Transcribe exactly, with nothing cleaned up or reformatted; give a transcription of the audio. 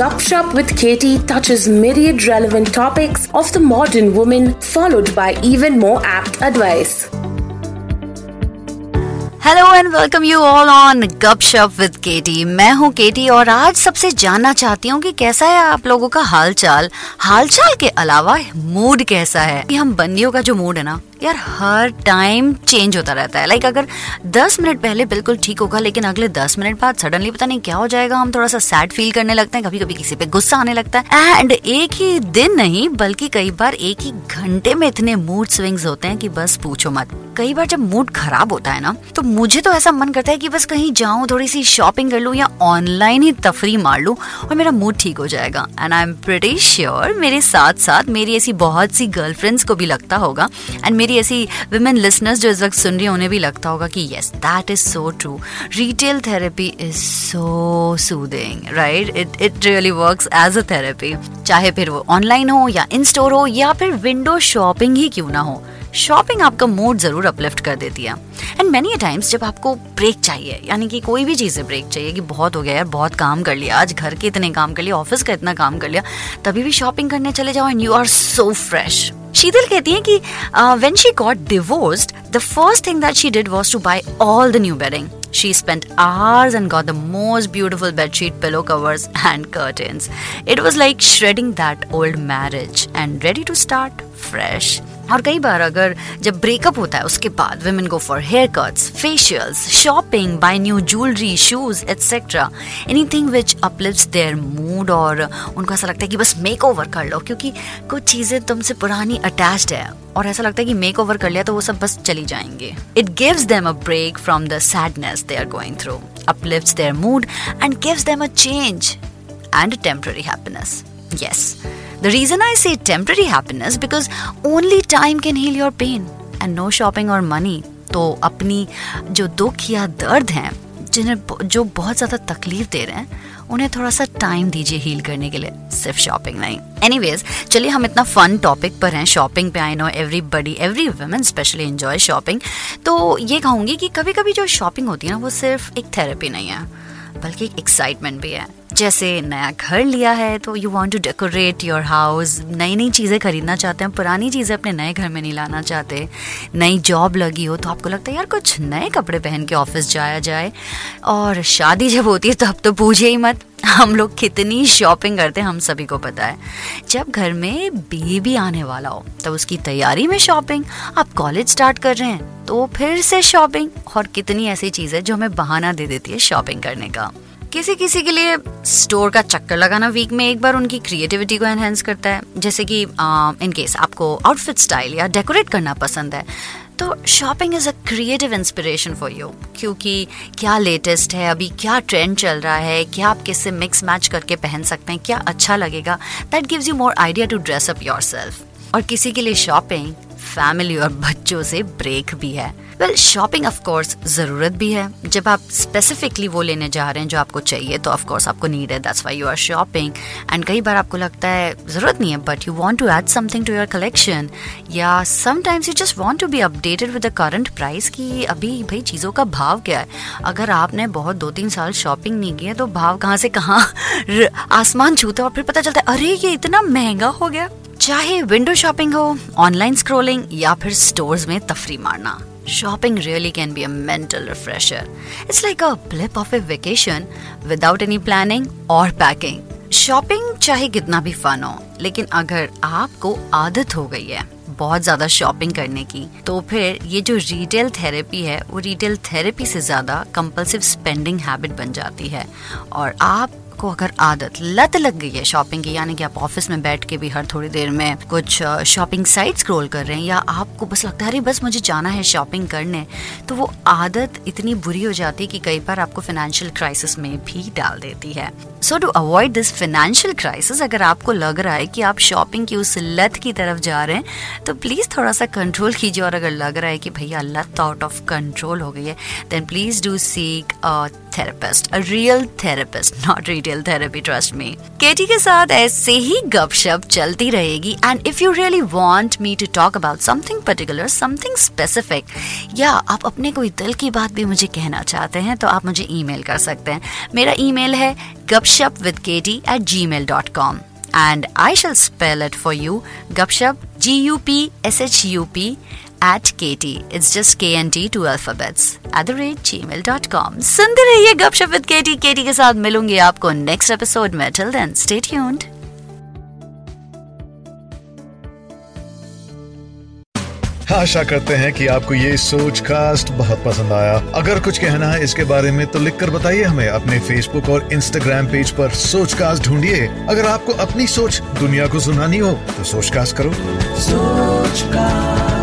Gup Shop with Katie touches myriad relevant topics of the modern woman, followed by even more apt advice. Hello and welcome you all on Gupshup with Katie. मैं हूँ केटी और आज सबसे जानना चाहती हूँ कि कैसा है आप लोगों का हालचाल। हालचाल के अलावा मूड कैसा है कि हम बंदियों का जो मूड है ना यार, हर टाइम चेंज होता रहता है। लाइक अगर दस मिनट पहले बिल्कुल ठीक होगा, लेकिन अगले दस मिनट बाद सडनली पता नहीं क्या हो जाएगा, हम थोड़ा सा सैड फील करने लगते हैं, कभी कभी किसी पे गुस्सा आने लगता है। एंड एक ही दिन नहीं बल्कि कई बार एक ही घंटे में इतने मूड स्विंग्स होते हैं कि बस पूछो मत। कई बार जब मूड खराब होता है ना, तो मुझे तो ऐसा मन करता है कि बस कहीं जाऊं, थोड़ी सी शॉपिंग कर लूं या ऑनलाइन ही तफरी मार लूं और मेरा मूड ठीक हो जाएगा। And I am pretty sure मेरे साथ साथ मेरी ऐसी बहुत सी गर्लफ्रेंड्स को भी लगता होगा एंड ऐसी विमेन लिसनर्स जो इस वक्त सुन रही हैं उन्हें भी लगता होगा कि yes that is so true. Retail therapy is so soothing, right? It it really works as a therapy. चाहे फिर वो ऑनलाइन हो या इन स्टोर हो या फिर विंडो शॉपिंग ही क्यों ना हो, शॉपिंग आपका मूड जरूर अपलिफ्ट कर देती है। एंड मैनी टाइम्स जब आपको ब्रेक चाहिए, यानी कि कोई भी चीज़ से ब्रेक चाहिए कि बहुत हो गया यार, बहुत काम कर लिया आज, घर के इतने काम कर लिया, ऑफिस का इतना काम कर लिया, तभी भी शॉपिंग करने चले जाओ and you are so fresh. Sheetal कहती हैं कि when she got divorced the first thing that she did was to buy all the new bedding. She spent hours and got the most beautiful bedsheet, pillow covers and curtains. It was like shredding that old marriage and ready to start fresh. और कई बार अगर जब breakup होता है उसके बाद women go for haircuts, facials, shopping, buy new jewelry, shoes, et cetera. Anything which uplifts their mood और उनको ऐसा लगता है कि बस makeover कर लो, क्योंकि कुछ चीज़ें तुमसे पुरानी attached है और ऐसा लगता है कि मेक ओवर कर लिया तो वो सब बस चली जाएंगे। It gives them a break from the sadness they are going through, uplifts their mood and gives them a change and a temporary happiness. Yes, the reason I say temporary happiness because only time can heal your pain and no shopping और money. तो अपनी जो दुख या दर्द हैं, जिन्हें जो बहुत ज़्यादा तकलीफ दे रहे हैं, उन्हें थोड़ा सा टाइम दीजिए हील करने के लिए, सिर्फ शॉपिंग नहीं। एनीवेज, चलिए हम इतना फन टॉपिक पर हैं, शॉपिंग पे। I know everybody, every women especially enjoy shopping. तो ये कहूँगी कि कभी कभी जो शॉपिंग होती है ना, वो सिर्फ एक थेरेपी नहीं है बल्कि एक एक्साइटमेंट भी है। जैसे नया घर लिया है तो you want to decorate your house, नई नई चीज़ें खरीदना चाहते हैं, पुरानी चीज़ें अपने नए घर में नहीं लाना चाहते। नई जॉब लगी हो तो आपको लगता है यार कुछ नए कपड़े पहन के ऑफिस जाया जाए। और शादी जब होती है तब तो पूछे ही मत, हम लोग कितनी शॉपिंग करते हैं हम सभी को पता है। जब घर में बेबी आने वाला हो तब उसकी तैयारी में शॉपिंग, आप कॉलेज स्टार्ट कर रहे हैं तो फिर से शॉपिंग, और कितनी ऐसी चीज़ें जो हमें बहाना दे देती है शॉपिंग करने का। किसी किसी के लिए स्टोर का चक्कर लगाना वीक में एक बार उनकी क्रिएटिविटी को एनहेंस करता है। जैसे कि इन केस आपको आउटफिट स्टाइल या डेकोरेट करना पसंद है तो shopping is a creative inspiration for you, क्योंकि क्या लेटेस्ट है, अभी क्या ट्रेंड चल रहा है, क्या आप किससे मिक्स मैच करके पहन सकते हैं, क्या अच्छा लगेगा, that gives you more idea to dress up yourself. और किसी के लिए शॉपिंग फैमिली और बच्चों से ब्रेक भी है। वेल, शॉपिंग ऑफ कोर्स ज़रूरत भी है। जब आप स्पेसिफिकली वो लेने जा रहे हैं जो आपको चाहिए तो ऑफ कोर्स आपको नीड है, that's why you are shopping. And कई बार आपको लगता है ज़रूरत नहीं है but you want to add something to your collection, या sometimes you just want to be updated with the current price कि अभी भाई चीज़ों का भाव क्या है। अगर आपने बहुत दो तीन साल शॉपिंग नहीं की है तो भाव कहाँ से कहाँ आसमान छूता है और फिर पता चलता है अरे ये इतना महंगा हो गया। चाहे विंडो शॉपिंग हो, ऑनलाइन स्क्रोलिंग या फिर स्टोर्स में तफरी मारना, shopping really can be a mental refresher. It's like a blip of a vacation without any planning और पैकिंग। शॉपिंग चाहे कितना भी फन हो, लेकिन अगर आपको आदत हो गई है बहुत ज़्यादा शॉपिंग करने की, तो फिर ये जो रिटेल थेरेपी है वो रिटेल थेरेपी से ज़्यादा कंपल्सिव स्पेंडिंग हैबिट बन जाती है। और आप को अगर आदत लत लग गई है शॉपिंग की, यानी कि आप ऑफिस में बैठ के भी हर थोड़ी देर में कुछ शॉपिंग साइट स्क्रॉल कर रहे हैं, या आपको बस लगता है अरे बस मुझे जाना है शॉपिंग करने, तो वो आदत इतनी बुरी हो जाती है कि कई बार आपको फाइनेंशियल क्राइसिस में भी डाल देती है। So to avoid this financial crisis, अगर आपको लग रहा है कि आप शॉपिंग की उस लत की तरफ जा रहे हैं तो प्लीज़ थोड़ा सा कंट्रोल कीजिए। और अगर लग रहा है कि भैया लत आउट ऑफ कंट्रोल हो गई है, then please do seek a therapist, a real therapist, not retail real therapy, trust me. Katie के साथ ऐसे ही गपशप चलती रहेगी। And if you really want me to talk about something particular, something specific, या आप अपने कोई दिल की बात भी मुझे कहना चाहते हैं तो आप मुझे ईमेल कर सकते हैं। मेरा ईमेल है gupshup with Katie at Gmail dot com. And I shall spell it for you. Gupshup, G U P S H U P at Katie. It's just K and T, two alphabets. At the rate gmail dot com. सुनते रहिए गपशप with Katie. Katie के साथ मिलूंगी आपको next episode में. Till then, stay tuned. आशा करते हैं कि आपको ये सोचकास्ट बहुत पसंद आया। अगर कुछ कहना है इसके बारे में तो लिखकर बताइए हमें। अपने फेसबुक और इंस्टाग्राम पेज पर सोचकास्ट ढूंढिए। अगर आपको अपनी सोच दुनिया को सुनानी हो तो सोचकास्ट करो। सोचकास्ट।